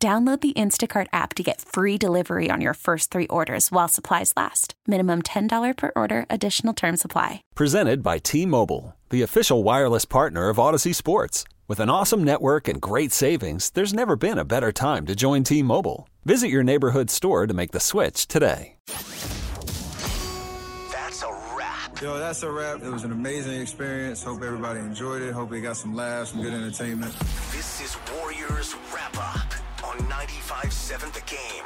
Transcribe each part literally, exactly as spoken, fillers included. Download the Instacart app to get free delivery on your first three orders while supplies last. Minimum ten dollars per order. Additional terms apply. Presented by T-Mobile, the official wireless partner of Odyssey Sports. With an awesome network and great savings, there's never been a better time to join T-Mobile. Visit your neighborhood store to make the switch today. That's a wrap. Yo, that's a wrap. It was an amazing experience. Hope everybody enjoyed it. Hope they got some laughs, some good entertainment. This is Warriors Wrap Up. ninety-five seven the game.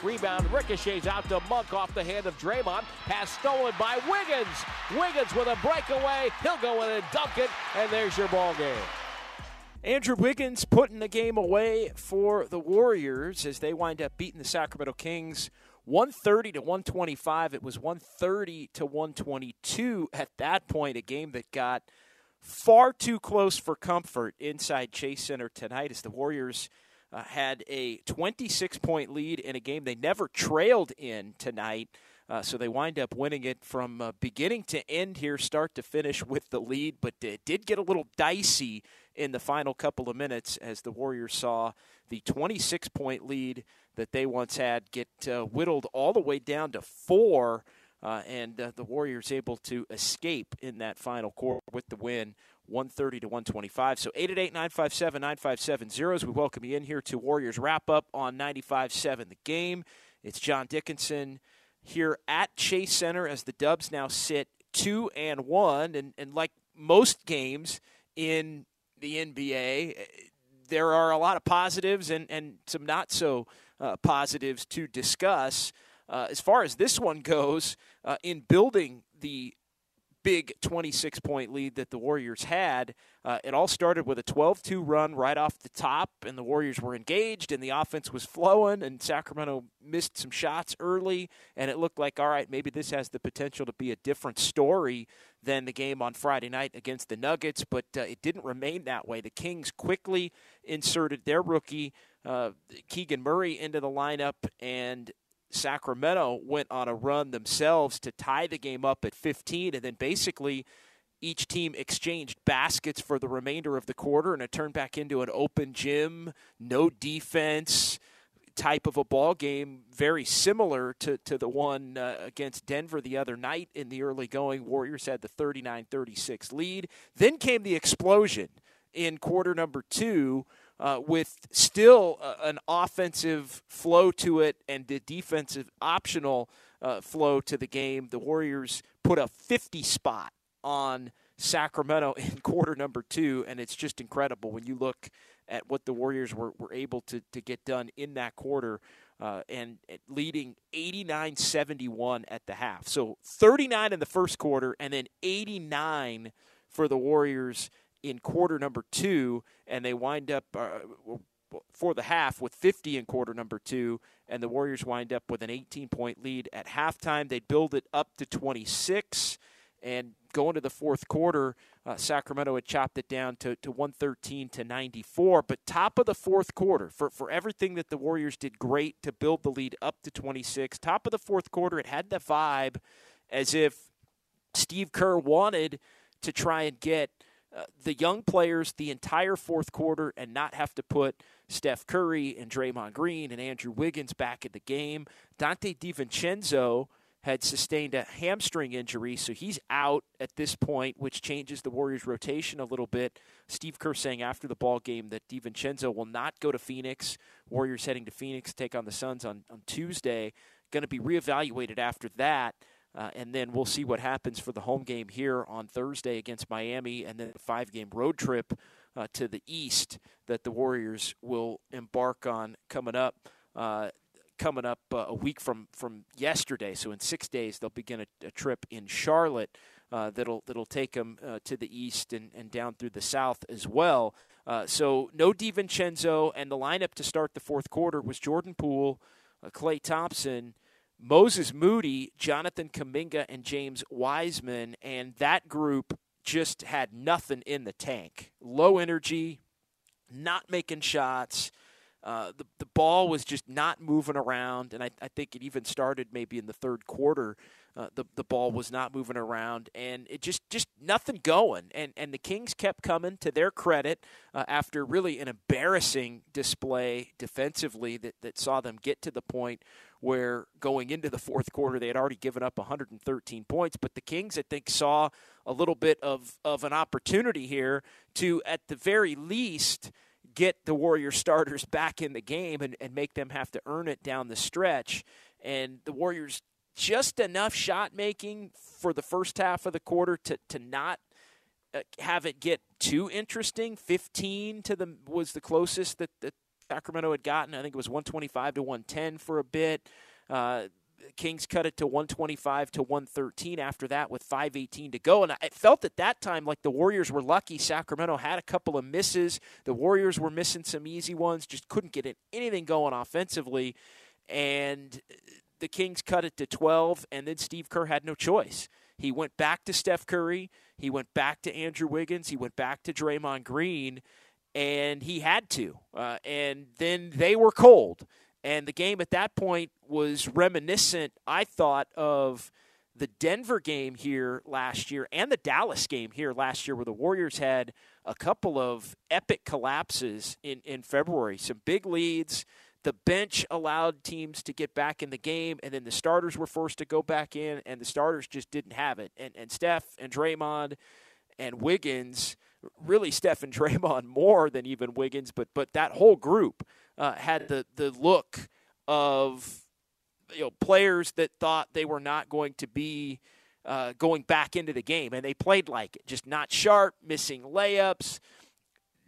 Rebound ricochets out to Monk off the hand of Draymond. Pass stolen by Wiggins. Wiggins with a breakaway. He'll go in and dunk it, and there's your ball game. Andrew Wiggins putting the game away for the Warriors as they wind up beating the Sacramento Kings one thirty to one twenty-five. It was one thirty to one twenty-two at that point, a game that got far too close for comfort inside Chase Center tonight as the Warriors uh, had a twenty-six point lead in a game they never trailed in tonight. Uh, so they wind up winning it from uh, beginning to end here, start to finish with the lead. But it did get a little dicey in the final couple of minutes as the Warriors saw the twenty-six point lead that they once had get uh, whittled all the way down to four. Uh, and uh, the Warriors able to escape in that final quarter with the win, one thirty to one twenty-five. So eight eight eight, nine five seven, nine five seven zero as we welcome you in here to Warriors Wrap Up on ninety-five seven The Game. It's John Dickinson here at Chase Center as the Dubs now sit two and one, and and like most games in the N B A, there are a lot of positives and and some not so uh, positives to discuss. Uh, as far as this one goes, uh, in building the big twenty-six point lead that the Warriors had, uh, it all started with a twelve two run right off the top, and the Warriors were engaged, and the offense was flowing, and Sacramento missed some shots early, and it looked like, all right, maybe this has the potential to be a different story than the game on Friday night against the Nuggets, but uh, it didn't remain that way. The Kings quickly inserted their rookie, uh, Keegan Murray, into the lineup, and Sacramento went on a run themselves to tie the game up at fifteen, and then basically each team exchanged baskets for the remainder of the quarter, and it turned back into an open gym, no defense type of a ball game, very similar to, to the one uh, against Denver the other night in the early going. Warriors had the thirty-nine thirty-six lead. Then came the explosion in quarter number two, Uh, with still uh, an offensive flow to it and the defensive optional uh, flow to the game. The Warriors put a fifty spot on Sacramento in quarter number two, and it's just incredible when you look at what the Warriors were, were able to, to get done in that quarter uh, and leading eighty-nine seventy-one at the half. So thirty-nine in the first quarter and then eighty-nine for the Warriors in quarter number two, and they wind up uh, for the half with fifty in quarter number two, and the Warriors wind up with an eighteen point lead at halftime. They build it up to twenty-six, and going to the fourth quarter, uh, Sacramento had chopped it down to, to one thirteen to ninety-four, but top of the fourth quarter, for, for everything that the Warriors did great to build the lead up to twenty-six, top of the fourth quarter, it had the vibe as if Steve Kerr wanted to try and get Uh, the young players the entire fourth quarter and not have to put Steph Curry and Draymond Green and Andrew Wiggins back in the game. Donte DiVincenzo had sustained a hamstring injury, so he's out at this point, which changes the Warriors' rotation a little bit. Steve Kerr saying after the ball game that DiVincenzo will not go to Phoenix. Warriors heading to Phoenix to take on the Suns on, on Tuesday. Going to be reevaluated after that. Uh, and then we'll see what happens for the home game here on Thursday against Miami, and then the five-game road trip uh, to the East that the Warriors will embark on coming up uh, coming up uh, a week from, from yesterday. So in six days, they'll begin a, a trip in Charlotte uh, that'll that'll take them uh, to the East and, and down through the South as well. Uh, so no DiVincenzo, and the lineup to start the fourth quarter was Jordan Poole, uh, Klay Thompson, Moses Moody, Jonathan Kuminga, and James Wiseman, and that group just had nothing in the tank. Low energy, not making shots. Uh, the, the ball was just not moving around, and I, I think it even started maybe in the third quarter. Uh, the, the ball was not moving around, and it just, just nothing going. And, and the Kings kept coming, to their credit, uh, after really an embarrassing display defensively that, that saw them get to the point where going into the fourth quarter they had already given up one hundred thirteen points. But the Kings, I think, saw a little bit of, of an opportunity here to, at the very least, get the Warrior starters back in the game and, and make them have to earn it down the stretch. And the Warriors, just enough shot making for the first half of the quarter to, to not uh, have it get too interesting. fifteen to the was the closest that, that Sacramento had gotten. I think it was one twenty-five to one ten for a bit. Uh, Kings cut it to one twenty-five to one thirteen after that with five eighteen to go. And I felt at that time like the Warriors were lucky. Sacramento had a couple of misses. The Warriors were missing some easy ones, just couldn't get anything going offensively. And the Kings cut it to twelve, and then Steve Kerr had no choice. He went back to Steph Curry. He went back to Andrew Wiggins. He went back to Draymond Green, and he had to. Uh, and then they were cold. And the game at that point was reminiscent, I thought, of the Denver game here last year and the Dallas game here last year, where the Warriors had a couple of epic collapses in, in February. Some big leads. The bench allowed teams to get back in the game, and then the starters were forced to go back in, and the starters just didn't have it. And, and Steph and Draymond and Wiggins, really Steph and Draymond more than even Wiggins, but but that whole group Uh, had the, the look of, you know, players that thought they were not going to be uh, going back into the game. And they played like it, just not sharp, missing layups,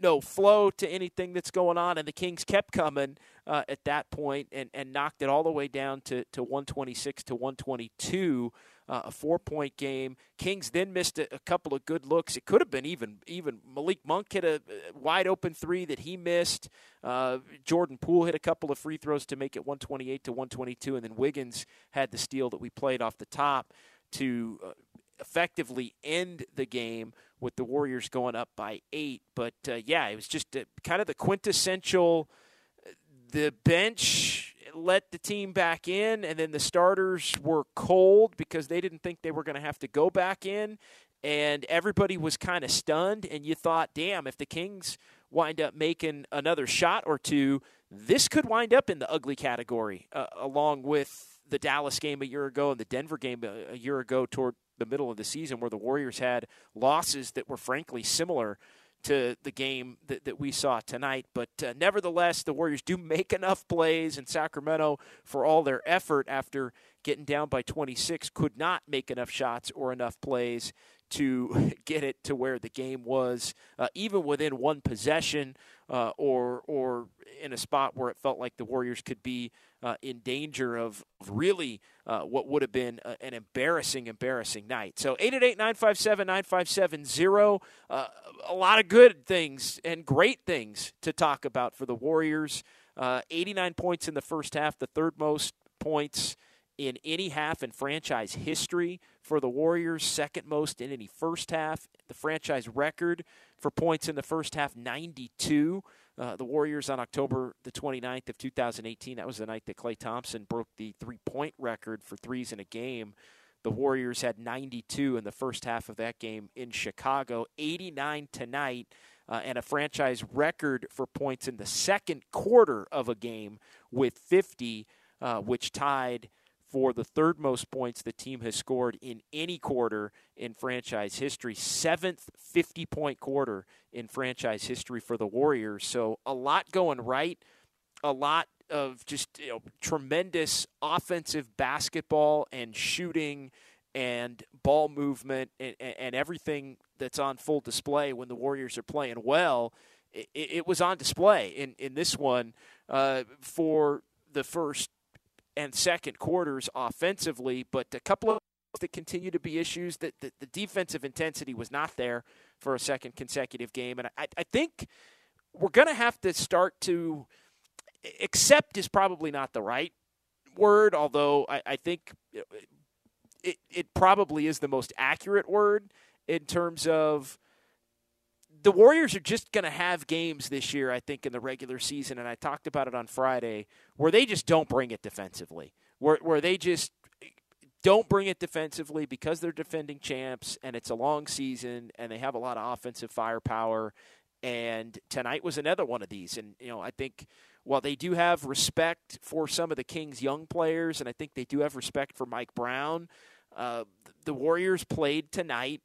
no flow to anything that's going on. And the Kings kept coming uh, at that point and, and knocked it all the way down to, to one twenty-six to one twenty-two, uh, a four-point game. Kings then missed a, a couple of good looks. It could have been even even Malik Monk hit a wide-open three that he missed. Uh, Jordan Poole hit a couple of free throws to make it one twenty-eight to one twenty-two, and then Wiggins had the steal that we played off the top to uh, effectively end the game with the Warriors going up by eight. But, uh, yeah, it was just a, kind of the quintessential, the bench let the team back in, and then the starters were cold because they didn't think they were going to have to go back in, and everybody was kind of stunned, and you thought, damn, if the Kings wind up making another shot or two, this could wind up in the ugly category, uh, along with the Dallas game a year ago and the Denver game a year ago toward the middle of the season, where the Warriors had losses that were frankly similar to the game that, that we saw tonight. But uh, nevertheless, the Warriors do make enough plays, and Sacramento, for all their effort after getting down by twenty-six, could not make enough shots or enough plays to get it to where the game was, uh, even within one possession uh, or or in a spot where it felt like the Warriors could be uh, in danger of really uh, what would have been a, an embarrassing, embarrassing night. So eight eight eight, nine five seven, nine five seven zero, uh, a lot of good things and great things to talk about for the Warriors. Uh, eighty-nine points in the first half, the third most points in any half in franchise history for the Warriors, second most in any first half. The franchise record for points in the first half, ninety-two. Uh, the Warriors on October the twenty-ninth of two thousand eighteen, that was the night that Klay Thompson broke the three-point record for threes in a game. The Warriors had ninety-two in the first half of that game in Chicago, eighty-nine tonight, uh, and a franchise record for points in the second quarter of a game with fifty, uh, which tied for the third most points the team has scored in any quarter in franchise history. Seventh fifty-point quarter in franchise history for the Warriors. So a lot going right, a lot of just, you know, tremendous offensive basketball and shooting and ball movement and, and everything that's on full display when the Warriors are playing well. It, it was on display in, in this one uh, for the first and second quarters offensively, but a couple of things that continue to be issues, that the, the defensive intensity was not there for a second consecutive game. And I, I think we're going to have to start to accept is probably not the right word, although I, I think it, it probably is the most accurate word in terms of the Warriors are just going to have games this year, I think, in the regular season, and I talked about it on Friday, where they just don't bring it defensively, where where they just don't bring it defensively because they're defending champs and it's a long season and they have a lot of offensive firepower. And tonight was another one of these. And, you know, I think while they do have respect for some of the Kings' young players, and I think they do have respect for Mike Brown, uh, the Warriors played tonight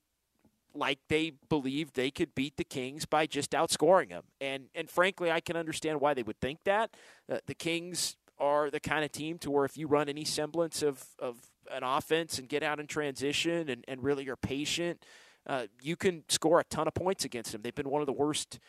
like they believed they could beat the Kings by just outscoring them. And, and frankly, I can understand why they would think that. Uh, the Kings are the kind of team to where if you run any semblance of, of an offense and get out in transition and, and really are patient, uh, you can score a ton of points against them. They've been one of the worst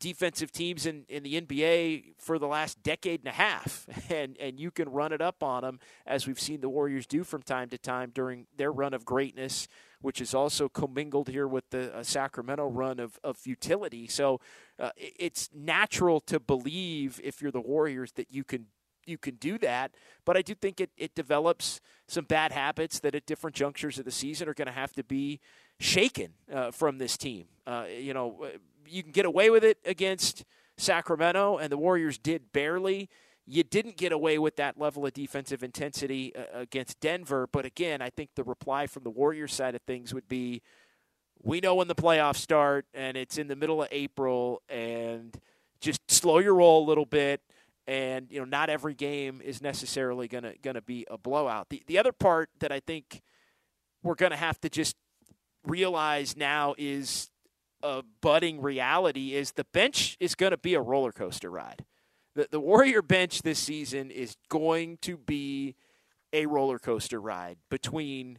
defensive teams in, in the N B A for the last decade and a half, and and you can run it up on them, as we've seen the Warriors do from time to time during their run of greatness, which is also commingled here with the uh, Sacramento run of, of futility. So uh, it's natural to believe, if you're the Warriors, that you can you can do that, but I do think it, it develops some bad habits that at different junctures of the season are going to have to be shaken uh, from this team. Uh, you know, you can get away with it against Sacramento, and the Warriors did barely. You didn't get away with that level of defensive intensity uh, against Denver. But again, I think the reply from the Warriors side of things would be, we know when the playoffs start, and it's in the middle of April, and just slow your roll a little bit. And, you know, not every game is necessarily going to going to be a blowout. The, the other part that I think we're going to have to just realize now is a budding reality is the bench is going to be a roller coaster ride. The, the Warrior bench this season is going to be a roller coaster ride between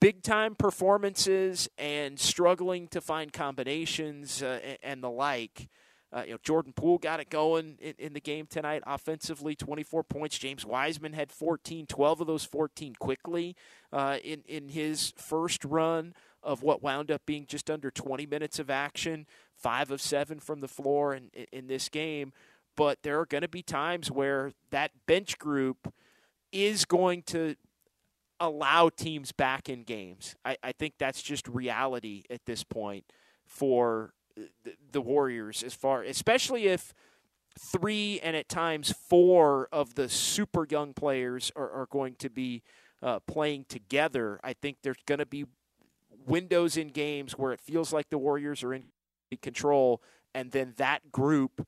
big-time performances and struggling to find combinations uh, and, and the like. Uh, you know, Jordan Poole got it going in, in the game tonight offensively, twenty-four points. James Wiseman had fourteen, twelve of those fourteen quickly uh, in, in his first run of what wound up being just under twenty minutes of action, five of seven from the floor in, in this game. But there are going to be times where that bench group is going to allow teams back in games. I, I think that's just reality at this point for the Warriors, as far, especially if three and at times four of the super young players are, are going to be uh, playing together. I think there's going to be windows in games where it feels like the Warriors are in control, and then that group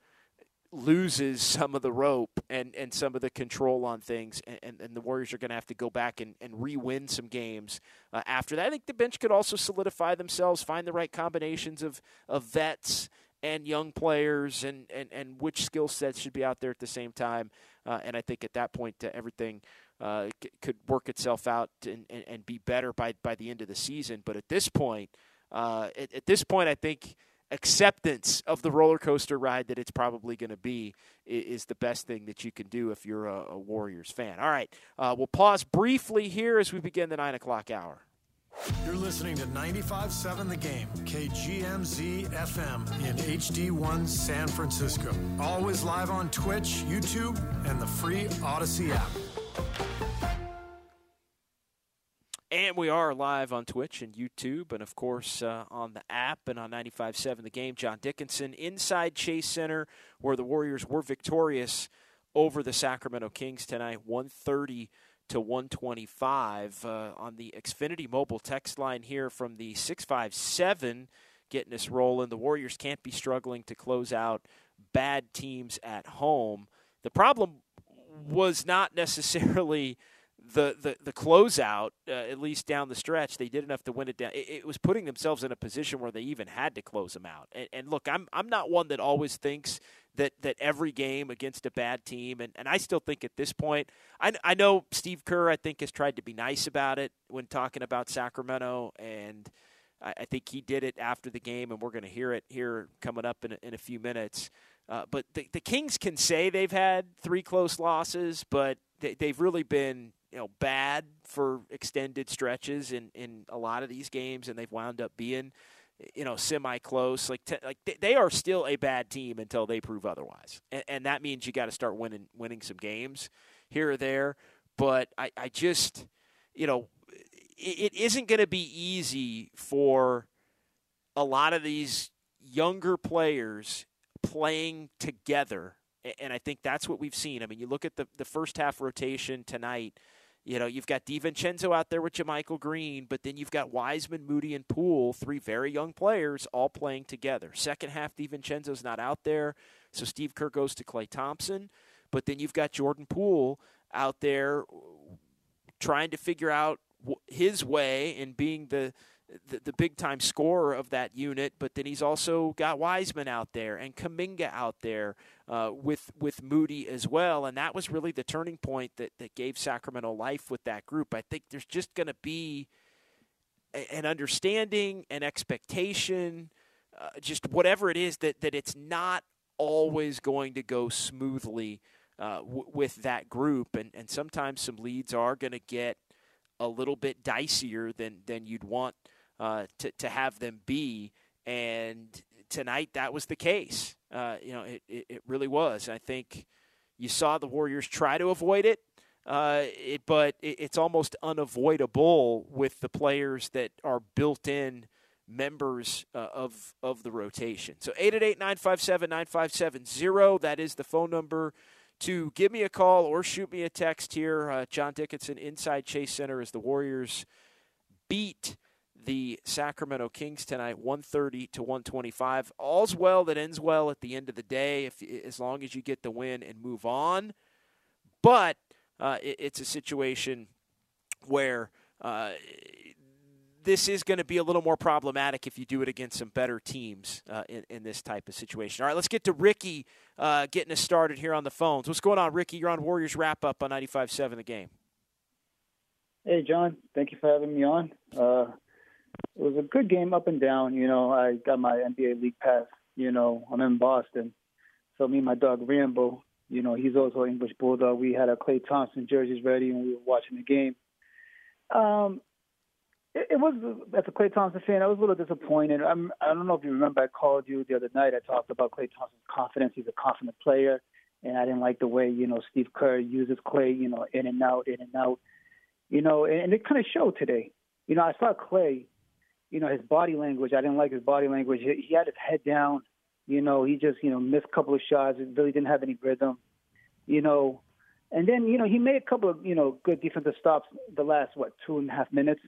loses some of the rope and, and some of the control on things, and, and the Warriors are going to have to go back and, and re-win some games uh, after that. I think the bench could also solidify themselves, find the right combinations of, of vets and young players and, and, and which skill sets should be out there at the same time. Uh, and I think at that point, uh, everything uh, c- could work itself out and, and, and be better by, by the end of the season. But at this point, uh, at, at this point, I think acceptance of the roller coaster ride that it's probably going to be is the best thing that you can do if you're a, a Warriors fan. All right, uh, we'll pause briefly here as we begin the nine o'clock hour. You're listening to ninety-five point seven The Game, K G M Z F M in H D one San Francisco. Always live on Twitch, YouTube, and the free Odyssey app. And we are live on Twitch and YouTube and, of course, uh, on the app and on ninety-five point seven The Game. John Dickinson inside Chase Center, where the Warriors were victorious over the Sacramento Kings tonight, one thirty to one twenty-five. Uh, on the Xfinity Mobile text line here from the six five seven, getting us rolling. The Warriors can't be struggling to close out bad teams at home. The problem was not necessarily The, the, the closeout, uh, at least down the stretch, they did enough to win it down. It, it was putting themselves in a position where they even had to close them out. And, and look, I'm I'm not one that always thinks that, that every game against a bad team, and, and I still think at this point, I, I know Steve Kerr, I think, has tried to be nice about it when talking about Sacramento, and I, I think he did it after the game, and we're going to hear it here coming up in a, in a few minutes. Uh, but the, the Kings can say they've had three close losses, but they, they've really been – you know, bad for extended stretches in, in a lot of these games, and they've wound up being you know, semi-close. Like, t- like they, they are still a bad team until they prove otherwise. And, and that means you got to start winning winning some games here or there. But I, I just, you know, it, it isn't going to be easy for a lot of these younger players playing together. And I think that's what we've seen. I mean, you look at the, the first half rotation tonight. You know, you've got DiVincenzo out there with JaMychal Green, but then you've got Wiseman, Moody, and Poole, three very young players all playing together. Second half, DiVincenzo's not out there, so Steve Kerr goes to Klay Thompson. But then you've got Jordan Poole out there trying to figure out his way and being the the, the big-time scorer of that unit, but then he's also got Wiseman out there and Kuminga out there uh, with with Moody as well, and that was really the turning point that, that gave Sacramento life with that group. I think there's just going to be a, an understanding, an expectation, uh, just whatever it is, that, that it's not always going to go smoothly uh, w- with that group, and, and sometimes some leads are going to get a little bit dicier than, than you'd want Uh, to to have them be, and tonight that was the case. Uh, you know, it, it, it really was. I think you saw the Warriors try to avoid it, uh, it but it, it's almost unavoidable with the players that are built-in members uh, of of the rotation. So eight eight eight, nine five seven, nine five seven zero, that is the phone number to give me a call or shoot me a text here. Uh, John Dickinson inside Chase Center as the Warriors beat the Sacramento Kings tonight, one thirty to one twenty-five. All's well that ends well at the end of the day, if as long as you get the win and move on. But uh, it, it's a situation where uh, this is going to be a little more problematic if you do it against some better teams uh, in, in this type of situation. All right, let's get to Ricky uh, getting us started here on the phones. What's going on, Ricky? You're on Warriors Wrap-Up on ninety-five seven The Game. Hey, John. Thank you for having me on. Uh, It was a good game, up and down. You know, I got my N B A League Pass. You know, I'm in Boston. So me and my dog Rambo, you know, he's also an English Bulldog. We had our Klay Thompson jerseys ready, and we were watching the game. Um, it, it was, as a Klay Thompson fan, I was a little disappointed. I'm, I don't know if you remember, I called you the other night. I talked about Klay Thompson's confidence. He's a confident player, and I didn't like the way, you know, Steve Kerr uses Klay, you know, in and out, in and out. You know, and, and it kind of showed today. You know, I saw Klay. You know, his body language, I didn't like his body language. He, he had his head down. You know, he just, you know, missed a couple of shots. He really didn't have any rhythm, you know. And then, you know, he made a couple of, you know, good defensive stops the last, what, two and a half minutes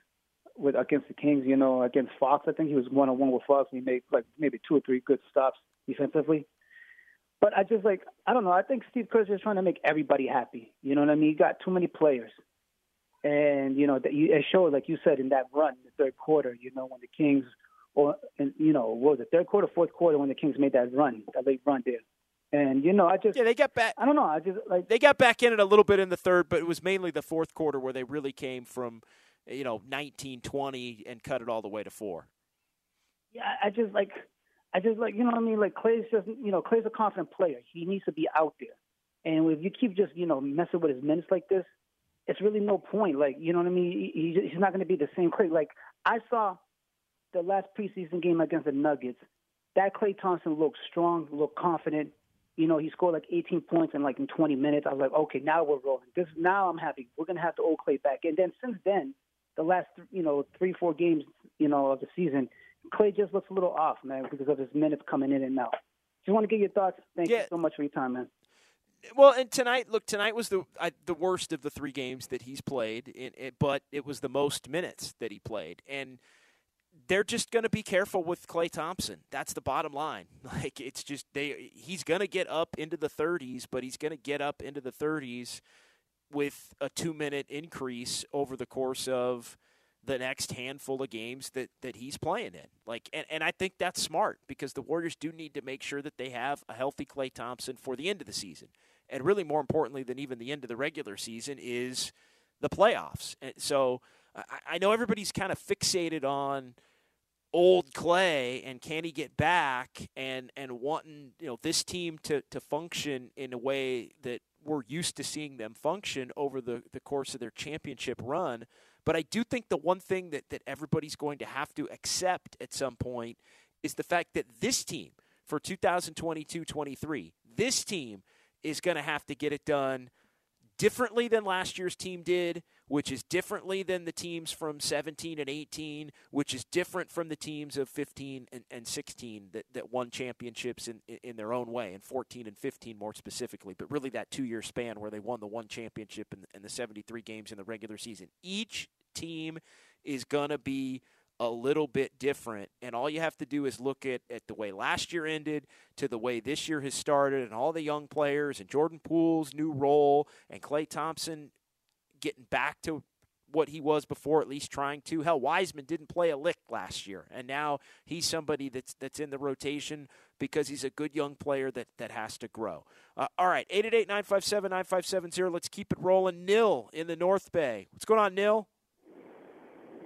with against the Kings, you know, against Fox. I think he was one-on-one with Fox. He made, like, maybe two or three good stops defensively. But I just, like, I don't know. I think Steve Kerr is trying to make everybody happy. You know what I mean? He got too many players. And, you know, it showed, like you said, in that run in the third quarter, you know, when the Kings or, and, you know, what was it, third quarter, fourth quarter when the Kings made that run, that late run there. And, you know, I just – Yeah, they got back – I don't know. I just like – They got back in it a little bit in the third, but it was mainly the fourth quarter where they really came from, you know, nineteen, twenty and cut it all the way to four. Yeah, I just like – I just like – you know what I mean? Like, Clay's just – you know, Clay's a confident player. He needs to be out there. And if you keep just, you know, messing with his minutes like this, it's really no point. Like, you know what I mean? He, he, he's not going to be the same Klay. Like, I saw the last preseason game against the Nuggets. That Klay Thompson looked strong, looked confident. You know, he scored like eighteen points in like in twenty minutes. I was like, okay, now we're rolling. This Now I'm happy. We're going to have the old Klay back. And then since then, the last, you know, three, four games, you know, of the season, Klay just looks a little off, man, because of his minutes coming in and out. Just want to get your thoughts. Thank yeah. you so much for your time, man. Well, and tonight, look, tonight was the I, the worst of the three games that he's played, in, in, but it was the most minutes that he played. And they're just going to be careful with Klay Thompson. That's the bottom line. Like, it's just they he's going to get up into the thirties, but he's going to get up into the thirties with a two-minute increase over the course of the next handful of games that, that he's playing in. Like, and, and I think that's smart because the Warriors do need to make sure that they have a healthy Klay Thompson for the end of the season. And really more importantly than even the end of the regular season is the playoffs. And so I, I know everybody's kind of fixated on old Klay and can he get back and, and wanting, you know, this team to, to function in a way that we're used to seeing them function over the, the course of their championship run. But I do think the one thing that, that everybody's going to have to accept at some point is the fact that this team for two thousand twenty-two twenty-three, this team is going to have to get it done differently than last year's team did, which is differently than the teams from seventeen and eighteen, which is different from the teams of fifteen and sixteen that, that won championships in, in their own way, and fourteen and fifteen more specifically, but really that two-year span where they won the one championship and, and the seventy-three games in the regular season. Each team is going to be a little bit different, and all you have to do is look at, at the way last year ended to the way this year has started, and all the young players and Jordan Poole's new role and Klay Thompson getting back to what he was before, at least trying to. Hell, Wiseman didn't play a lick last year, and now he's somebody that's that's in the rotation because he's a good young player that, that has to grow. Uh, all right, eight eight eight, nine five seven, nine five seven zero. Let's keep it rolling. Nil in the North Bay. What's going on, Nil?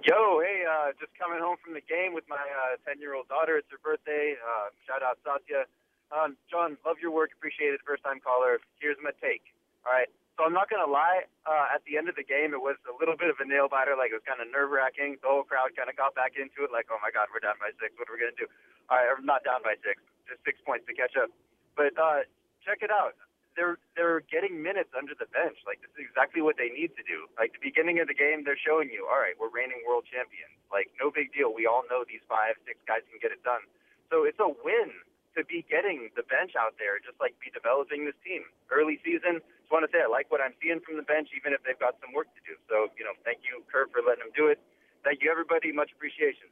Yo, hey, uh, just coming home from the game with my uh, ten-year-old daughter. It's her birthday. Uh, shout out, Satya. Um, John, love your work. Appreciate it. First-time caller. Here's my take. All right, so I'm not going to lie. Uh, at the end of the game, it was a little bit of a nail-biter. Like, it was kind of nerve-wracking. The whole crowd kind of got back into it. Like, oh, my God, we're down by six. What are we going to do? All right, I'm not down by six. Just six points to catch up. But uh, check it out. They're they're getting minutes under the bench. Like, this is exactly what they need to do. Like, the beginning of the game, they're showing you, all right, we're reigning world champions. Like, no big deal. We all know these five, six guys can get it done. So it's a win to be getting the bench out there, just, like, be developing this team. Early season, just want to say I like what I'm seeing from the bench, even if they've got some work to do. So, you know, thank you, Kerr, for letting them do it. Thank you, everybody. Much appreciation.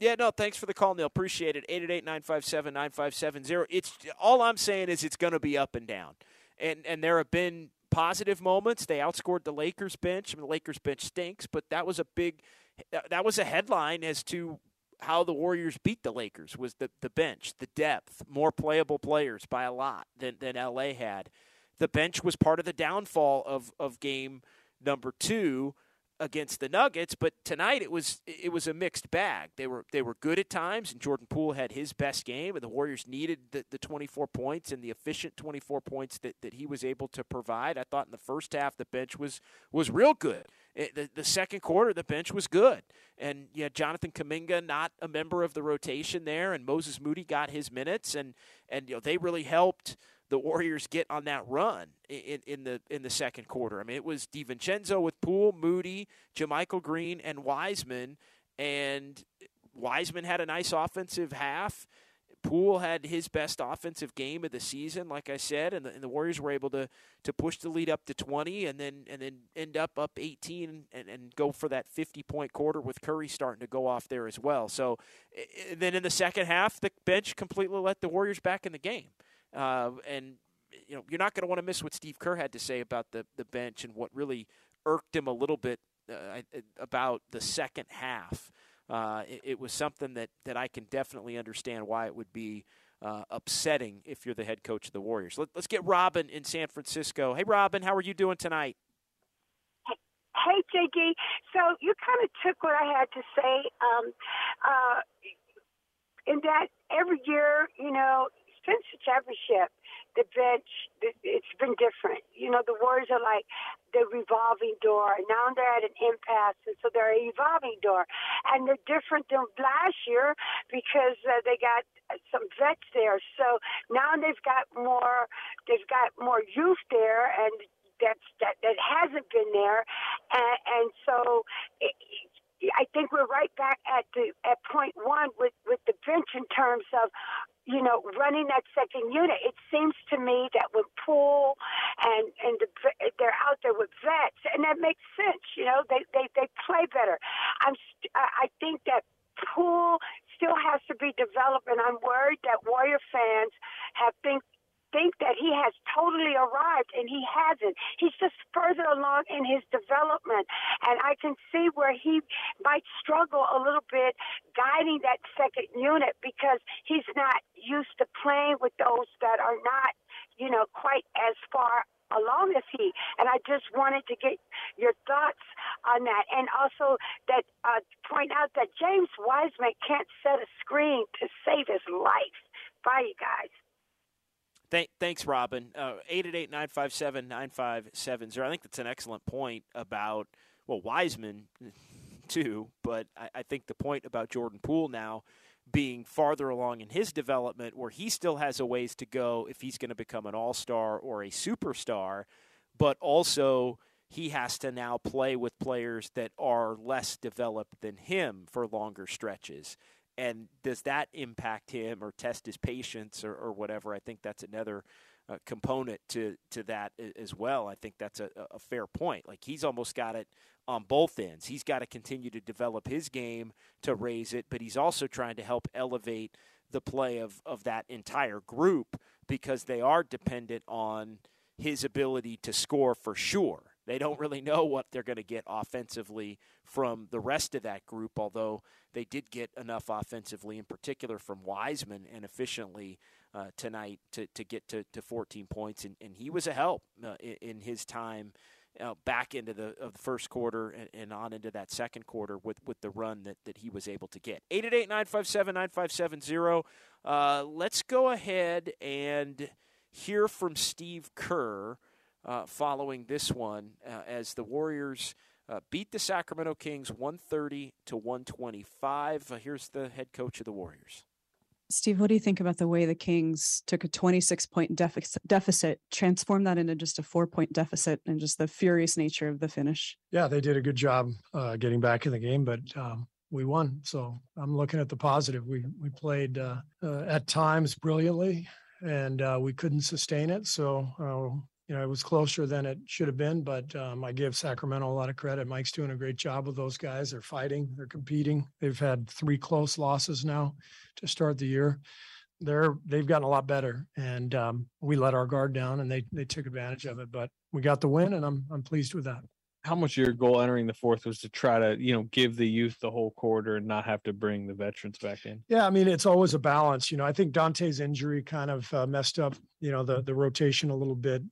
Yeah, no, thanks for the call, Neil. Appreciate it. eight eight eight, nine five seven, nine five seven zero. It's, all I'm saying is it's going to be up and down. And and there have been positive moments. They outscored the Lakers bench. I mean, the Lakers bench stinks, but that was a big – that was a headline as to how the Warriors beat the Lakers, was the, the bench, the depth, more playable players by a lot than, than L A had. The bench was part of the downfall of, of game number two against the Nuggets, but tonight it was it was a mixed bag. They were they were good at times, and Jordan Poole had his best game, and the Warriors needed the, the twenty-four points and the efficient twenty-four points that, that he was able to provide. I thought in the first half the bench was was real good. It, the, the second quarter the bench was good, and yeah, Jonathan Kuminga not a member of the rotation there, and Moses Moody got his minutes, and and you know they really helped the Warriors get on that run in, in the in the second quarter. I mean, it was DiVincenzo with Poole, Moody, JaMychal Green, and Wiseman. And Wiseman had a nice offensive half. Poole had his best offensive game of the season, like I said, and the, and the Warriors were able to to push the lead up to twenty and then and then end up up eighteen and, and go for that fifty-point quarter with Curry starting to go off there as well. So then in the second half, the bench completely let the Warriors back in the game. Uh, and, you know, you're not going to want to miss what Steve Kerr had to say about the, the bench and what really irked him a little bit uh, about the second half. Uh, it, it was something that, that I can definitely understand why it would be uh, upsetting if you're the head coach of the Warriors. Let, let's get Robin in San Francisco. Hey, Robin, how are you doing tonight? Hey, J D. So you kind of took what I had to say um, uh, in that every year, you know, since the championship, the bench, it's been different. You know, the Warriors are like the revolving door. Now they're at an impasse, and so they're a revolving door. And they're different than last year because uh, they got some vets there. So now they've got more, they've got more youth there, and that's, that that hasn't been there. And, and so it, it, I think we're right back at the at point one with, with the bench in terms of, you know, running that second unit. It seems to me that with Poole and, and the, they're out there with vets, and that makes sense. You know, they, they, they play better. I'm I think that Poole still has to be developed, and I'm worried that Warrior fans have think think that he has totally arrived, and he hasn't. He's just further along in his development, and I can see where he might struggle a little bit guiding that second unit because he's not used to playing with those that are not, you know, quite as far along as he. And I just wanted to get your thoughts on that, and also that uh, point out that James Wiseman can't set a screen to save his life. Bye, you guys. Thank, thanks, Robin. eight eight eight, nine five seven, nine five seven zero. I think that's an excellent point about well, Wiseman too, but I, I think the point about Jordan Poole now being farther along in his development where he still has a ways to go if he's going to become an all-star or a superstar, but also he has to now play with players that are less developed than him for longer stretches. And does that impact him or test his patience or, or whatever? I think that's another uh, component to, to that as well. I think that's a, a fair point. Like, he's almost got it on both ends. He's got to continue to develop his game to raise it, but he's also trying to help elevate the play of, of that entire group because they are dependent on his ability to score for sure. They don't really know what they're going to get offensively from the rest of that group, although they did get enough offensively, in particular from Wiseman and efficiently uh, tonight to, to get to, to fourteen points. And, and he was a help uh, in, in his time uh, back into the, of the first quarter and, and on into that second quarter with, with the run that, that he was able to get. eight eight eight, nine five seven, nine five seven zero. Uh, let's go ahead and hear from Steve Kerr. Uh, following this one, uh, as the Warriors uh, beat the Sacramento Kings one thirty to one twenty-five. Uh, here's the head coach of the Warriors. Steve, what do you think about the way the Kings took a twenty-six point deficit, deficit, transformed that into just a four point deficit, and just the furious nature of the finish? Yeah, they did a good job uh, getting back in the game, but um, we won. So I'm looking at the positive. We we played uh, uh, at times brilliantly, and uh, we couldn't sustain it. So. Uh, You know, it was closer than it should have been, but um, I give Sacramento a lot of credit. Mike's doing a great job with those guys. They're fighting. They're competing. They've had three close losses now to start the year. They're, they've gotten a lot better, and um, we let our guard down, and they they took advantage of it. But we got the win, and I'm I'm pleased with that. How much of your goal entering the fourth was to try to, you know, give the youth the whole quarter and not have to bring the veterans back in? Yeah, I mean, it's always a balance. You know, I think Donte's injury kind of uh, messed up, you know, the the rotation a little bit.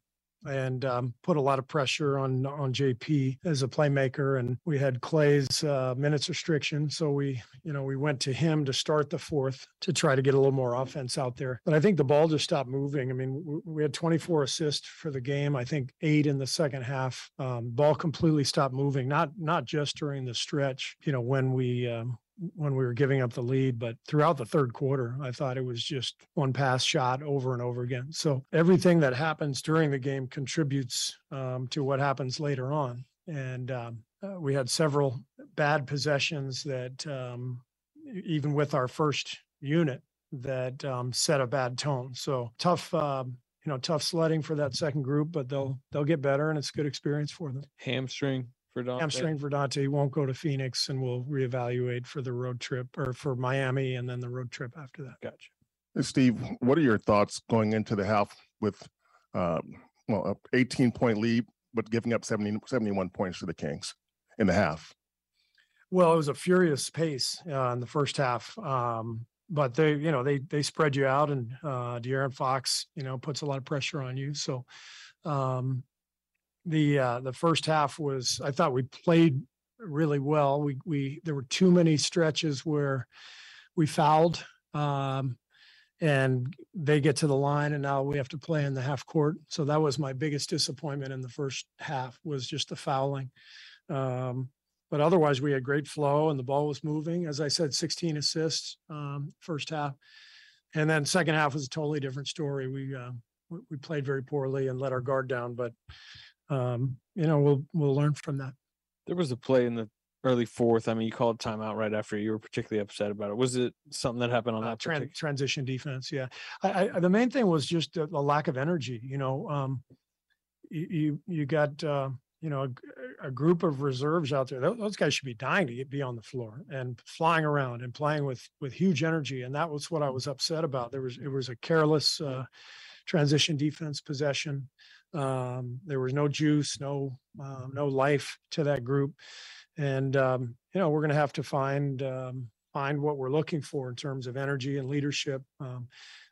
And um, put a lot of pressure on on J P as a playmaker, and we had Clay's uh, minutes restriction, so we, you know, we went to him to start the fourth to try to get a little more offense out there. But I think the ball just stopped moving. I mean, we had twenty-four assists for the game. I think eight in the second half. Um, ball completely stopped moving. Not not just during the stretch, you know, when we. Um, when we were giving up the lead, but throughout the third quarter, I thought it was just one pass shot over and over again. So everything that happens during the game contributes um, to what happens later on. And um, uh, we had several bad possessions that um, even with our first unit that um, set a bad tone. So tough, uh, you know, tough sledding for that second group, but they'll, they'll get better, and it's a good experience for them. Hamstring. For Donte. I'm staying for Donte. He won't go to Phoenix, and we'll reevaluate for the road trip, or for Miami, and then the road trip after that. Gotcha. Hey, Steve, what are your thoughts going into the half with, uh, well, an eighteen point lead, but giving up seventy, seventy-one points to the Kings in the half? Well, it was a furious pace uh, in the first half. Um, But they, you know, they they spread you out, and uh, De'Aaron Fox, you know, puts a lot of pressure on you. So, um The uh, the first half was, I thought we played really well. We we there were too many stretches where we fouled, um, and they get to the line, and now we have to play in the half court. So that was my biggest disappointment in the first half, was just the fouling. Um, but otherwise, we had great flow, and the ball was moving. As I said, sixteen assists um, first half, and then second half was a totally different story. We uh, we, we played very poorly and let our guard down, but. Um, you know, we'll we'll learn from that. There was a play in the early fourth. I mean, you called timeout right after. You were particularly upset about it. Was it something that happened on uh, that tran- transition defense? Yeah, I, I, the main thing was just a, a lack of energy. You know, um, you, you you got uh, you know a, a group of reserves out there. Those, those guys should be dying to get, be on the floor and flying around and playing with with huge energy. And that was what I was upset about. There was it was a careless uh, transition defense possession. Um, there was no juice, no, um, no life to that group. And, um, you know, we're going to have to find, um, find what we're looking for in terms of energy and leadership. Um,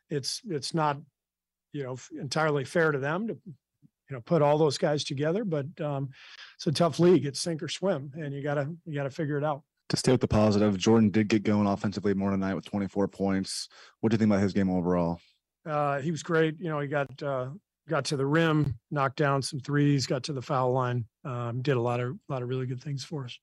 it's, it's not, you know, entirely fair to them to, you know, put all those guys together, but, um, it's a tough league. It's sink or swim, and you gotta, you gotta figure it out. To stay with the positive, Jordan did get going offensively more tonight with twenty-four points. What do you think about his game overall? Uh, he was great. You know, he got, uh, got to the rim, knocked down some threes, got to the foul line, um, did a lot of a lot of really good things for us.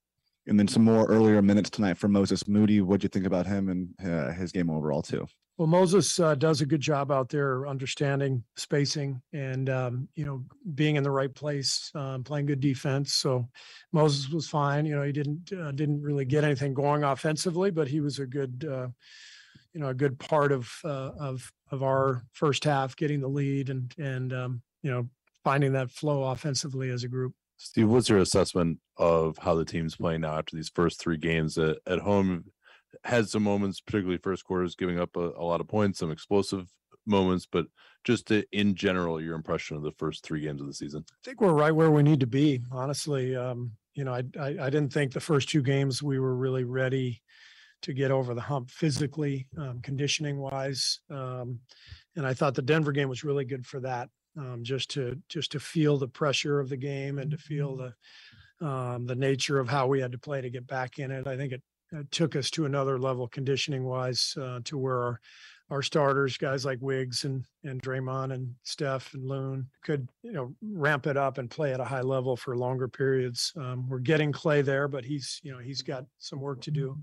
And then some more earlier minutes tonight for Moses Moody. What'd you think about him and uh, his game overall too? Well, Moses uh, does a good job out there, understanding spacing and, um, you know, being in the right place, um, playing good defense. So Moses was fine. You know, he didn't, uh, didn't really get anything going offensively, but he was a good, uh, you know, a good part of, uh, of, of our first half, getting the lead and, and, um, you know, finding that flow offensively as a group. Steve, what's your assessment of how the team's playing now after these first three games at, at home? Had some moments, particularly first quarters, giving up a, a lot of points, some explosive moments, but just to, in general, your impression of the first three games of the season? I think we're right where we need to be, honestly. Um, you know, I, I, I didn't think the first two games we were really ready to get over the hump physically, um, conditioning-wise. Um, and I thought the Denver game was really good for that. Um, just to just to feel the pressure of the game and to feel the um, the nature of how we had to play to get back in it. I think it, it took us to another level conditioning wise uh, to where our, our starters, guys like Wiggs and and Draymond and Steph and Loon, could you know ramp it up and play at a high level for longer periods. Um, we're getting Klay there, but he's you know he's got some work to do.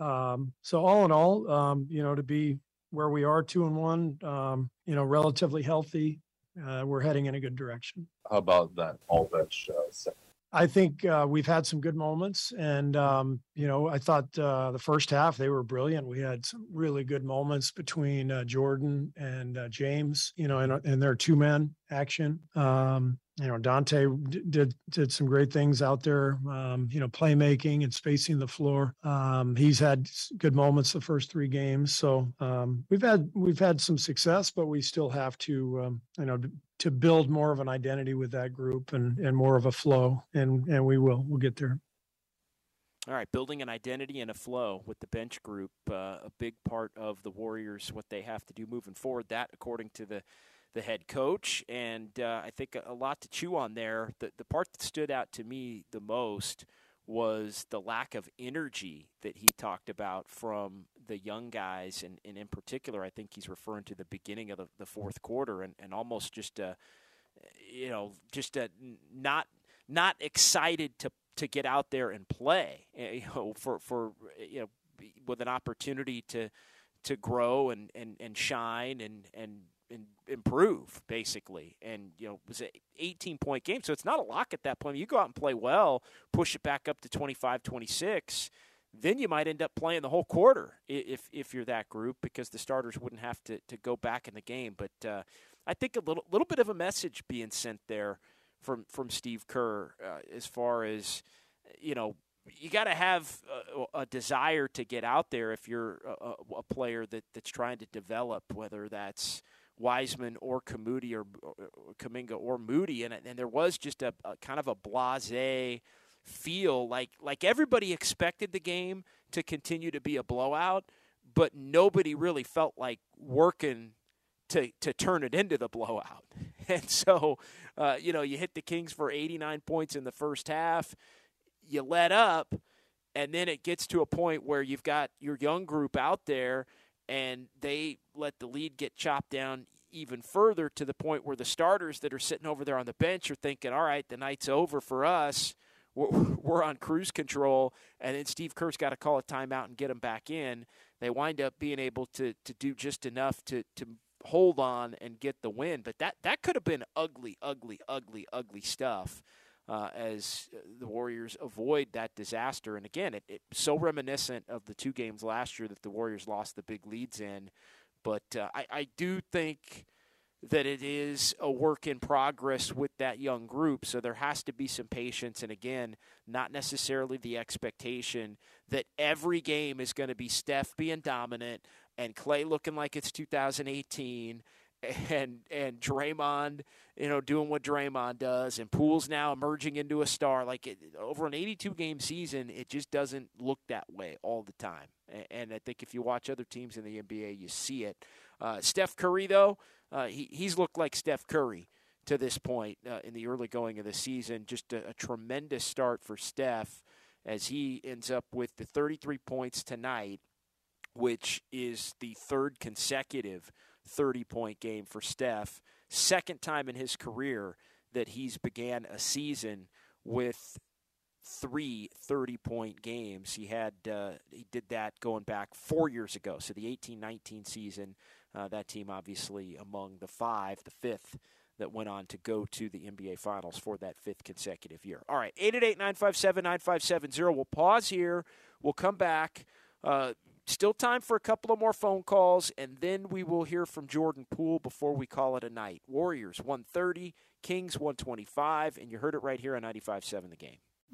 Um, so all in all, um, you know to be where we are, two and one, um, you know relatively healthy. Uh, we're heading in a good direction. How about that all bench uh, set? I think uh, we've had some good moments. And, um, you know, I thought uh, the first half, they were brilliant. We had some really good moments between uh, Jordan and uh, James, you know, and, and their two-man action. Um, you know, Donte did did some great things out there, um, you know, playmaking and spacing the floor. Um, he's had good moments the first three games. So um, we've had we've had some success, but we still have to, um, you know, to build more of an identity with that group and, and more of a flow. And, and we will. We'll get there. All right, building an identity and a flow with the bench group, uh, a big part of the Warriors, what they have to do moving forward. That, according to the the head coach, and uh, I think a lot to chew on there. The, the part that stood out to me the most was the lack of energy that he talked about from the young guys, and, and in particular, I think he's referring to the beginning of the, the fourth quarter, and, and almost just, a, you know, just a not not excited to to get out there and play, you know, for for you know, with an opportunity to to grow and and, and shine and and. and improve, basically. And, you know, it was an eighteen-point game, so it's not a lock at that point. You go out and play well, push it back up to twenty-five, twenty-six, then you might end up playing the whole quarter if if you're that group, because the starters wouldn't have to, to go back in the game. But uh, I think a little little bit of a message being sent there from, from Steve Kerr uh, as far as, you know, you got to have a, a desire to get out there if you're a, a player that, that's trying to develop, whether that's Wiseman or Kuminga or, or Kuminga or Moody, and and there was just a, a kind of a blasé feel, like like everybody expected the game to continue to be a blowout, but nobody really felt like working to to turn it into the blowout. And so, uh, you know, you hit the Kings for eighty-nine points in the first half, you let up, and then it gets to a point where you've got your young group out there, and they let the lead get chopped down even further to the point where the starters that are sitting over there on the bench are thinking, all right, the night's over for us. We're, we're on cruise control. And then Steve Kerr's got to call a timeout and get them back in. They wind up being able to to do just enough to, to hold on and get the win. But that, that could have been ugly, ugly, ugly, ugly stuff uh, as the Warriors avoid that disaster. And, again, it, it's so reminiscent of the two games last year that the Warriors lost the big leads in. But uh, I, I do think that it is a work in progress with that young group. So there has to be some patience. And, again, not necessarily the expectation that every game is going to be Steph being dominant and Klay looking like it's two thousand eighteen and and Draymond, you know, doing what Draymond does, and Poole's now emerging into a star. Like, it, over an eighty-two game season, it just doesn't look that way all the time. And, and I think if you watch other teams in the N B A, you see it. Uh, Steph Curry, though, uh, he he's looked like Steph Curry to this point uh, in the early going of the season. Just a, a tremendous start for Steph as he ends up with the thirty-three points tonight, which is the third consecutive thirty-point game for Steph. Second time in his career that he's began a season with three thirty-point games. He had uh, he did that going back four years ago. So the eighteen nineteen season, uh, that team obviously among the five, the fifth, that went on to go to the N B A Finals for that fifth consecutive year. All right, eight eight eight, nine five seven, nine five seven zero. We'll pause here. We'll come back. Uh, still time for a couple of more phone calls, and then we will hear from Jordan Poole before we call it a night. Warriors one thirty, Kings one twenty-five, and you heard it right here on ninety-five point seven The Game.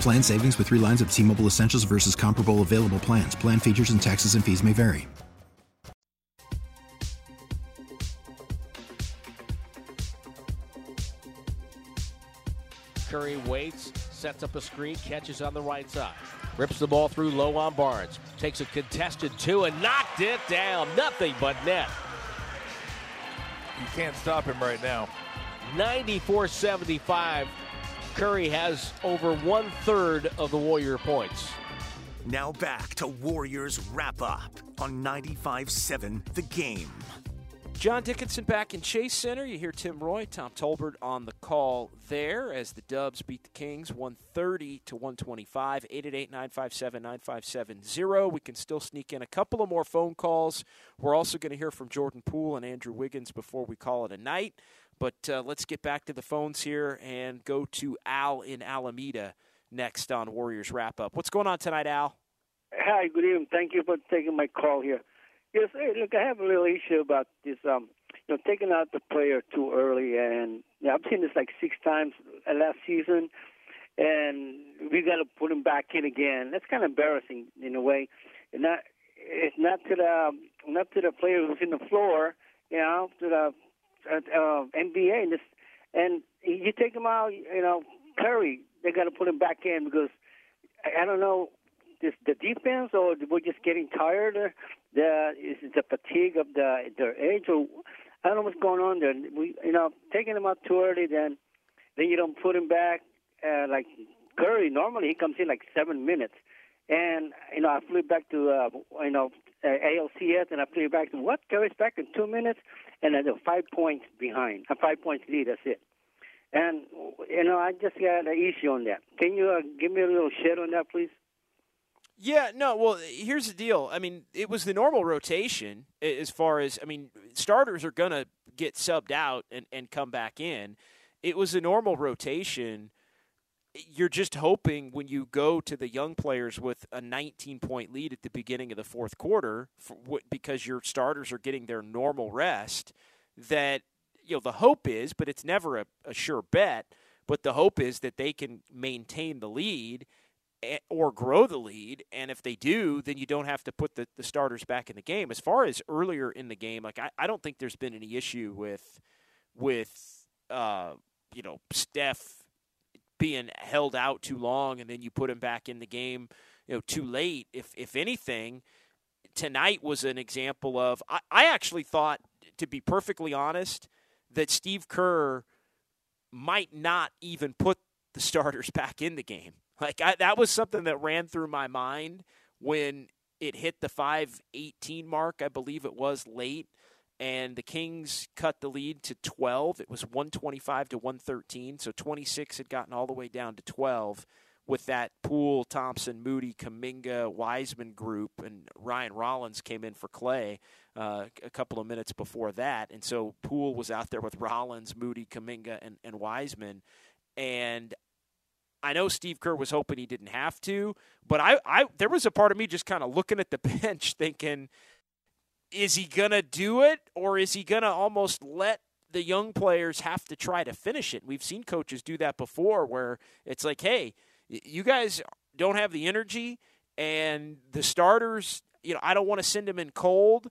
Plan savings with three lines of T-Mobile Essentials versus comparable available plans. Plan features and taxes and fees may vary. Curry waits, sets up a screen, catches on the right side. Rips the ball through low on Barnes. Takes a contested two and knocked it down. Nothing but net. You can't stop him right now. ninety-four seventy-five. Curry has over one-third of the Warrior points. Now back to Warriors Wrap-Up on ninety-five point seven The Game. John Dickinson back in Chase Center. You hear Tim Roy, Tom Tolbert on the call there as the Dubs beat the Kings one thirty to one twenty-five. eight eight eight, nine five seven, nine five seven zero. We can still sneak in a couple of more phone calls. We're also going to hear from Jordan Poole and Andrew Wiggins before we call it a night. But uh, let's get back to the phones here and go to Al in Alameda next on Warriors Wrap-Up. What's going on tonight, Al? Hi, good evening. Thank you for taking my call here. Yes, hey, look, I have a little issue about this, um, you know, taking out the player too early. And you know, I've seen this like six times last season, and we got to put him back in again. That's kind of embarrassing in a way. And not, it's not to the not to the player who's in the floor, you know, to the Uh, N B A, and, this, and you take him out, you know, Curry, they got to put him back in because, I, I don't know, this, the defense, or we're just getting tired, or the, is it the fatigue of the their age, or I don't know what's going on there. We, you know, taking him out too early, then then you don't put him back. Uh, like Curry, normally he comes in like seven minutes. And, you know, I flew back to, uh, you know, uh, A L C S, and I flew back to what? Curry's back in two minutes, and I was five points behind. A five points lead, that's it. And, you know, I just got an issue on that. Can you uh, give me a little shit on that, please? Yeah, no, well, here's the deal. I mean, it was the normal rotation as far as, I mean, starters are going to get subbed out and, and come back in. It was the normal rotation. You're just hoping when you go to the young players with a nineteen-point lead at the beginning of the fourth quarter, for what, because your starters are getting their normal rest, that you know the hope is, but it's never a, a sure bet, but the hope is that they can maintain the lead or grow the lead, and if they do, then you don't have to put the, the starters back in the game. As far as earlier in the game, like I, I don't think there's been any issue with, with uh, you know, Steph being held out too long and then you put him back in the game, you know, too late. If if anything, tonight was an example of I, I actually thought, to be perfectly honest, that Steve Kerr might not even put the starters back in the game. Like I, that was something that ran through my mind when it hit the five eighteen mark, I believe it was, late. And the Kings cut the lead to twelve. It was one twenty-five to one thirteen. So twenty-six had gotten all the way down to twelve with that Poole, Thompson, Moody, Kuminga, Wiseman group, and Ryan Rollins came in for Klay uh, a couple of minutes before that. And so Poole was out there with Rollins, Moody, Kuminga, and, and Wiseman. And I know Steve Kerr was hoping he didn't have to, but I, I there was a part of me just kind of looking at the bench thinking, is he going to do it, or is he going to almost let the young players have to try to finish it? We've seen coaches do that before where it's like, hey, you guys don't have the energy, and the starters, you know, I don't want to send them in cold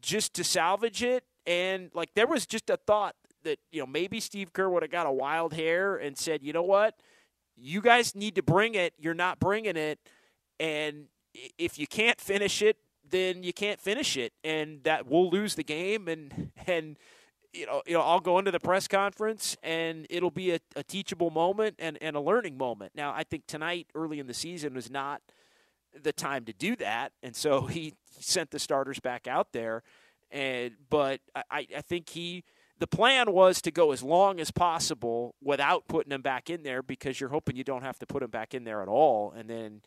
just to salvage it. And, like, there was just a thought that, you know, maybe Steve Kerr would have got a wild hair and said, you know what, you guys need to bring it. You're not bringing it. And if you can't finish it, then you can't finish it. And that we'll lose the game. And, and you know, you know, I'll go into the press conference, and it'll be a, a teachable moment and, and a learning moment. Now, I think tonight, early in the season, was not the time to do that. And so he sent the starters back out there. And But I, I think he – the plan was to go as long as possible without putting them back in there, because you're hoping you don't have to put them back in there at all. And then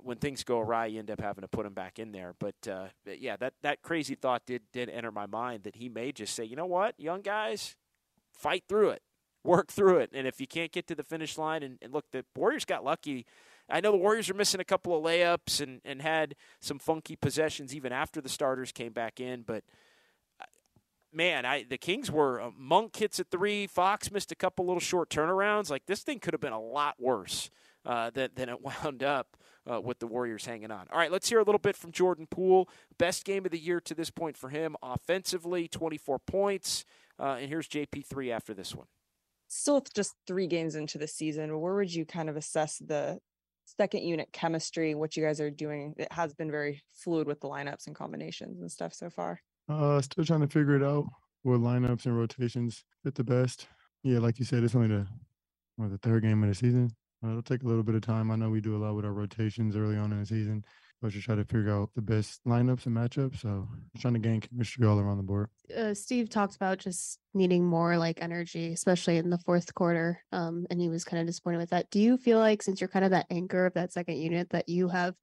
when things go awry, you end up having to put them back in there. But, uh, yeah, that, that crazy thought did, did enter my mind that he may just say, you know what, young guys, fight through it, work through it. And if you can't get to the finish line, and, and look, the Warriors got lucky. I know the Warriors are missing a couple of layups and, and had some funky possessions even after the starters came back in. But, man, I the Kings were uh, – Monk hits a three. Fox missed a couple little short turnarounds. Like, this thing could have been a lot worse uh, than, than it wound up. Uh, with the Warriors hanging on. All right, let's hear a little bit from Jordan Poole. Best game of the year to this point for him offensively, twenty-four points. Uh, and here's J P three after this one. Still just three games into the season, where would you kind of assess the second unit chemistry, what you guys are doing? It has been very fluid with the lineups and combinations and stuff so far. Uh, still trying to figure it out with lineups and rotations at the best. Yeah, like you said, it's only the, what, the third game of the season. It'll take a little bit of time. I know we do a lot with our rotations early on in the season, but just try to figure out the best lineups and matchups. So trying to gain chemistry all around the board. Uh, Steve talked about just needing more like energy, especially in the fourth quarter. Um, and he was kind of disappointed with that. Do you feel like, since you're kind of that anchor of that second unit, that you have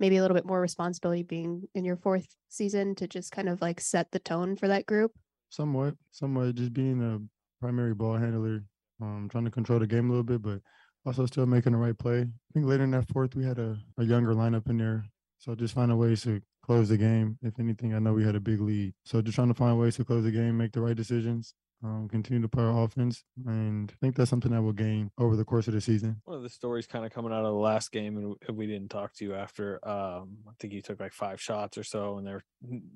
maybe a little bit more responsibility being in your fourth season to just kind of like set the tone for that group? Somewhat, somewhat just being a primary ball handler, um, trying to control the game a little bit, but also still making the right play. I think later in that fourth, we had a, a younger lineup in there. So just find a ways to close the game. If anything, I know we had a big lead. So just trying to find ways to close the game, make the right decisions, um, continue to play our offense. And I think that's something that we'll gain over the course of the season. One of the stories kind of coming out of the last game, and we didn't talk to you after, um, I think you took like five shots or so, and there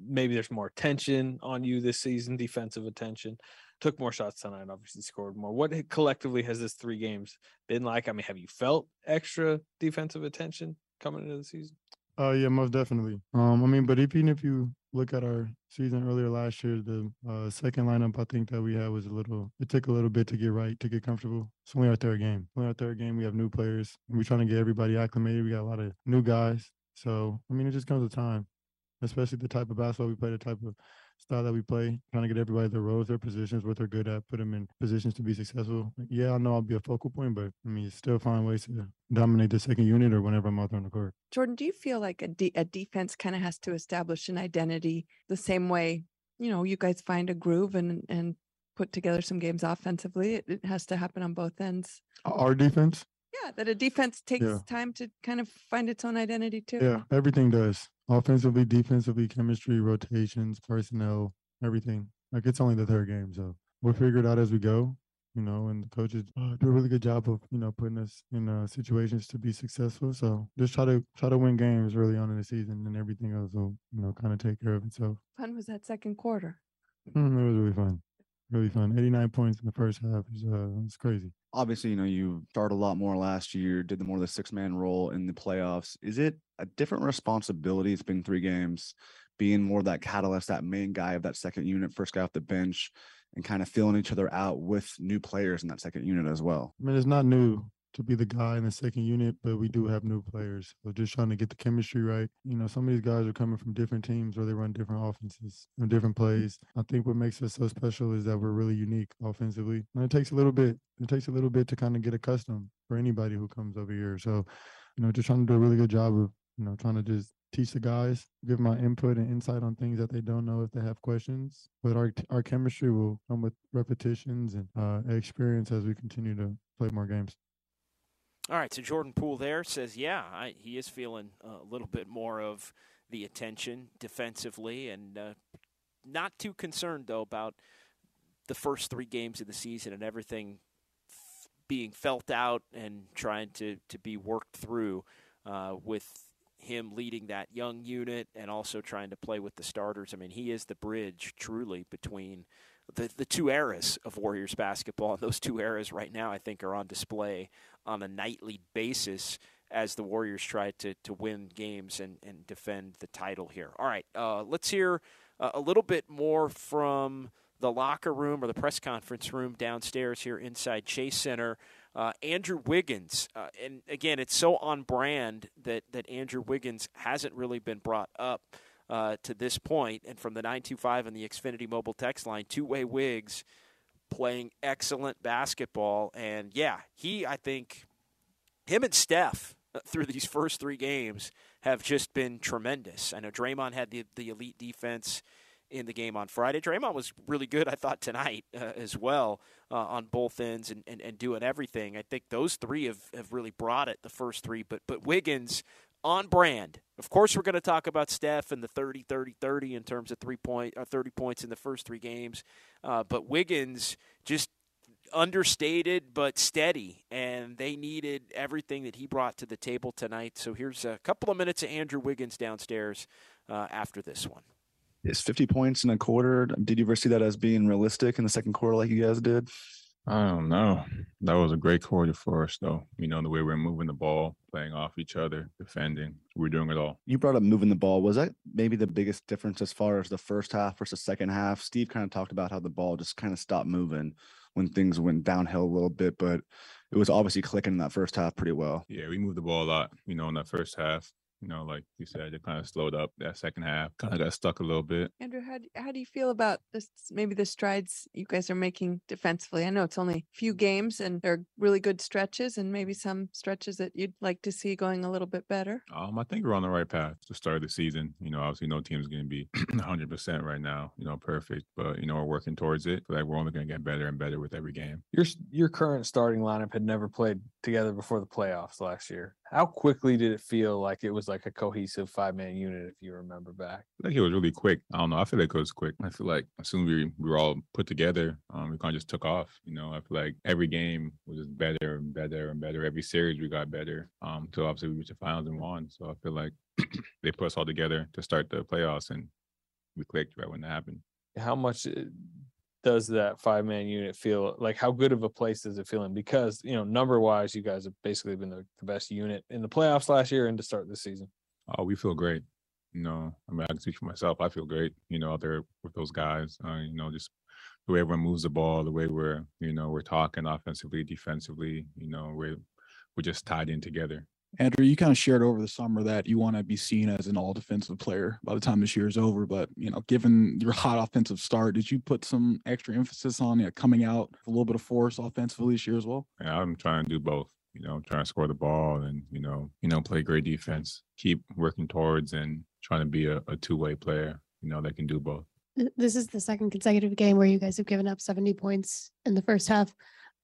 maybe there's more attention on you this season, defensive attention. Took more shots tonight, obviously scored more. What collectively has this three games been like? I mean, have you felt extra defensive attention coming into the season? Oh, uh, yeah, most definitely. Um, I mean, but even if you look at our season earlier last year, the uh, second lineup I think that we had was a little, it took a little bit to get right, to get comfortable. It's only our third game. Only our third game, we have new players. We're trying to get everybody acclimated. We got a lot of new guys. So, I mean, it just comes with time, especially the type of basketball we play, the type of style that we play, trying to get everybody their roles, their positions, what they're good at, put them in positions to be successful. Yeah, I know I'll be a focal point, but I mean, still find ways to dominate the second unit or whenever I'm out there on the court. Jordan, do you feel like a, de- a defense kind of has to establish an identity the same way, you know, you guys find a groove and, and put together some games offensively? It, it has to happen on both ends. Our defense? Yeah, that a defense takes yeah. time to kind of find its own identity too. Yeah, everything does. Offensively, defensively, chemistry, rotations, personnel, everything. Like, it's only the third game, so we'll figure it out as we go, you know, and the coaches uh, do a really good job of, you know, putting us in uh, situations to be successful. So just try to try to win games early on in the season, and everything else will, you know, kind of take care of itself. So. Fun was that second quarter. Mm, it was really fun. Really fun. eighty-nine points in the first half. It's uh, it's crazy. Obviously, you know, you started a lot more last year, did the more of the six-man role in the playoffs. Is it a different responsibility? It's been three games, being more of that catalyst, that main guy of that second unit, first guy off the bench, and kind of filling each other out with new players in that second unit as well. I mean, it's not new to be the guy in the second unit, but we do have new players. So just trying to get the chemistry right. You know, some of these guys are coming from different teams where they run different offenses and different plays. I think what makes us so special is that we're really unique offensively. And it takes a little bit. It takes a little bit to kind of get accustomed for anybody who comes over here. So, you know, just trying to do a really good job of, you know, trying to just teach the guys, give my input and insight on things that they don't know if they have questions. But our our chemistry will come with repetitions and uh, experience as we continue to play more games. All right, so Jordan Poole there says, yeah, I, he is feeling a little bit more of the attention defensively, and uh, not too concerned, though, about the first three games of the season and everything f- being felt out and trying to, to be worked through uh, with him leading that young unit and also trying to play with the starters. I mean, he is the bridge, truly, between the the two eras of Warriors basketball. And those two eras right now, I think, are on display on a nightly basis as the Warriors try to, to win games and, and defend the title here. All right, uh, let's hear a little bit more from the locker room or the press conference room downstairs here inside Chase Center. Uh, Andrew Wiggins, uh, and again, it's so on brand that, that Andrew Wiggins hasn't really been brought up uh, to this point. And from the nine two five and the Xfinity Mobile text line, two-way Wiggs playing excellent basketball. And, yeah, he, I think, him and Steph uh, through these first three games have just been tremendous. I know Draymond had the, the elite defense in the game on Friday. Draymond was really good, I thought, tonight uh, as well uh, on both ends and, and, and doing everything. I think those three have, have really brought it, the first three. But but Wiggins, on brand. Of course, we're going to talk about Steph and the thirty, thirty, thirty in terms of three point, or thirty points in the first three games. Uh, but Wiggins just understated but steady, and they needed everything that he brought to the table tonight. So here's a couple of minutes of Andrew Wiggins downstairs uh, after this one. Is fifty points in a quarter, did you ever see that as being realistic in the second quarter like you guys did? I don't know. That was a great quarter for us, though. You know, the way we were moving the ball, playing off each other, defending. We were doing it all. You brought up moving the ball. Was that maybe the biggest difference as far as the first half versus the second half? Steve kind of talked about how the ball just kind of stopped moving when things went downhill a little bit, but it was obviously clicking in that first half pretty well. Yeah, we moved the ball a lot, you know, in that first half. You know, like you said, it kind of slowed up that second half, kind of got stuck a little bit. Andrew, how do, how do you feel about this? Maybe the strides you guys are making defensively? I know it's only a few games and they're really good stretches and maybe some stretches that you'd like to see going a little bit better. Um, I think we're on the right path to start the season. You know, obviously no team's going to be one hundred percent right now, you know, perfect, but, you know, we're working towards it. Like, we're only going to get better and better with every game. Your, your current starting lineup had never played together before the playoffs last year. How quickly did it feel like it was like a cohesive five-man unit, if you remember back? I think it was really quick. I don't know. I feel like it was quick. I feel like as soon as we, we were all put together, um, we kind of just took off. You know, I feel like every game was just better and better and better. Every series we got better. Um, so obviously we reached the finals and won. So I feel like they put us all together to start the playoffs, and we clicked right when that happened. How much does that five-man unit feel like? How good of a place does it feel in? Because, you know, number-wise, you guys have basically been the, the best unit in the playoffs last year and to start this season. Oh, we feel great. You know, I mean, I can speak for myself. I feel great, you know, out there with those guys. Uh, you know, just the way everyone moves the ball, the way we're, you know, we're talking offensively, defensively. You know, we're we're just tied in together. Andrew, you kind of shared over the summer that you want to be seen as an all-defensive player by the time this year is over. But, you know, given your hot offensive start, did you put some extra emphasis on, you know, coming out with a little bit of force offensively this year as well? Yeah, I'm trying to do both. You know, I'm trying to score the ball and, you know, you know, play great defense, keep working towards and trying to be a, a two-way player, you know, that can do both. This is the second consecutive game where you guys have given up seventy points in the first half.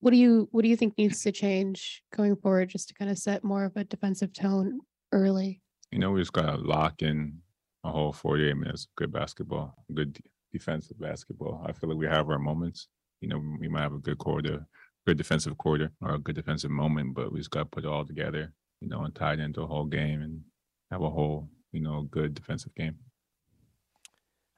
What do you what do you think needs to change going forward just to kind of set more of a defensive tone early? You know, we just got to lock in a whole forty-eight minutes of good basketball, good defensive basketball. I feel like we have our moments. You know, we might have a good quarter, good defensive quarter or a good defensive moment, but we just got to put it all together, you know, and tie it into a whole game and have a whole, you know, good defensive game.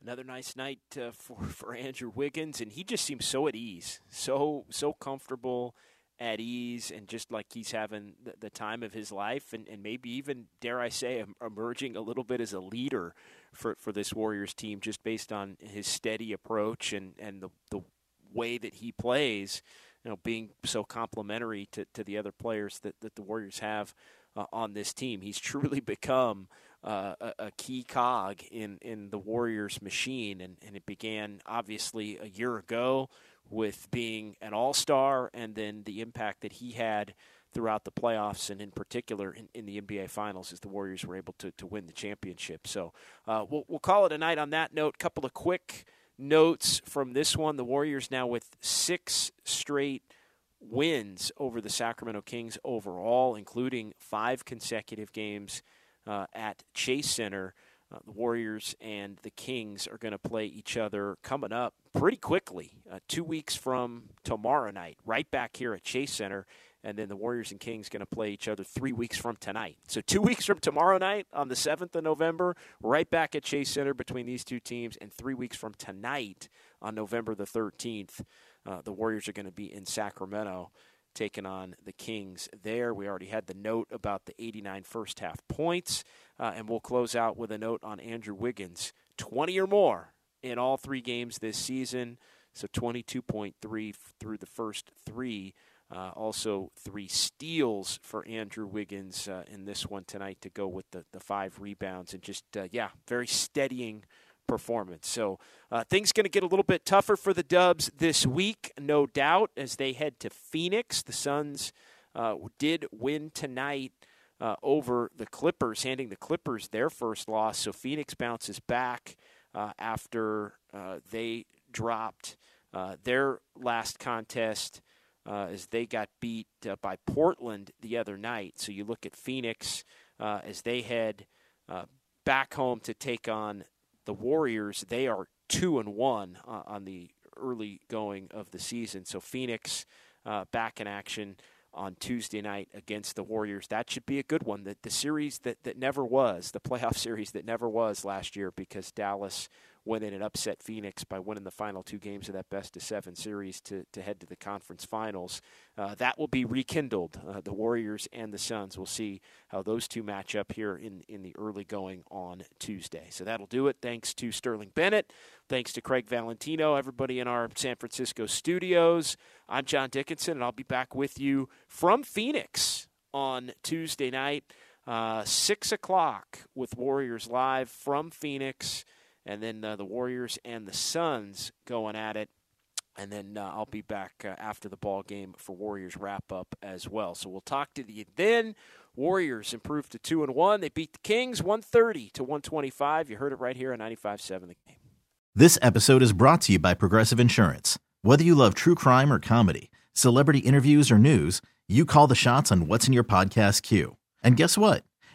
Another nice night uh, for, for Andrew Wiggins, and he just seems so at ease, so so comfortable, at ease, and just like he's having the, the time of his life, and, and maybe even, dare I say, emerging a little bit as a leader for, for this Warriors team just based on his steady approach and, and the, the way that he plays. you know, being so complimentary to, to the other players that, that the Warriors have uh, on this team. He's truly become uh, a, a key cog in, in the Warriors machine, and, and it began obviously a year ago with being an all-star, and then the impact that he had throughout the playoffs, and in particular in, in the N B A Finals, as the Warriors were able to, to win the championship. So uh, we'll, we'll call it a night on that note. Couple of quick notes from this one. The Warriors now with six straight wins over the Sacramento Kings overall, including five consecutive games uh, at Chase Center. Uh, the Warriors and the Kings are going to play each other coming up pretty quickly, uh, two weeks from tomorrow night, right back here at Chase Center. And then the Warriors and Kings going to play each other three weeks from tonight. So two weeks from tomorrow night on the seventh of November, right back at Chase Center between these two teams. And three weeks from tonight on November the thirteenth, uh, the Warriors are going to be in Sacramento taking on the Kings there. We already had the note about the eighty-nine first half points. Uh, and we'll close out with a note on Andrew Wiggins. twenty or more in all three games this season. So twenty-two point three through the first three. Uh, also, three steals for Andrew Wiggins uh, in this one tonight to go with the, the five rebounds. And just, uh, yeah, very steadying performance. So uh, things going to get a little bit tougher for the Dubs this week, no doubt, as they head to Phoenix. The Suns uh, did win tonight uh, over the Clippers, handing the Clippers their first loss. So Phoenix bounces back uh, after uh, they dropped uh, their last contest. Uh, as they got beat uh, by Portland the other night. So you look at Phoenix uh, as they head uh, back home to take on the Warriors. They are two and one uh, on the early going of the season. So Phoenix uh, back in action on Tuesday night against the Warriors. That should be a good one. The, the series that, that never was, the playoff series that never was last year, because Dallas went in and upset Phoenix by winning the final two games of that best-of-seven series to, to head to the conference finals. Uh, that will be rekindled. Uh, the Warriors and the Suns, will see how those two match up here in, in the early going on Tuesday. So that'll do it. Thanks to Sterling Bennett. Thanks to Craig Valentino, everybody in our San Francisco studios. I'm John Dickinson, and I'll be back with you from Phoenix on Tuesday night, uh, six o'clock with Warriors Live from Phoenix. And then uh, the Warriors and the Suns going at it. And then uh, I'll be back uh, after the ball game for Warriors wrap-up as well. So we'll talk to you then. Warriors improved to two and one. They beat the Kings one thirty to one twenty-five. You heard it right here on ninety-five seven the game. This episode is brought to you by Progressive Insurance. Whether you love true crime or comedy, celebrity interviews or news, you call the shots on what's in your podcast queue. And guess what?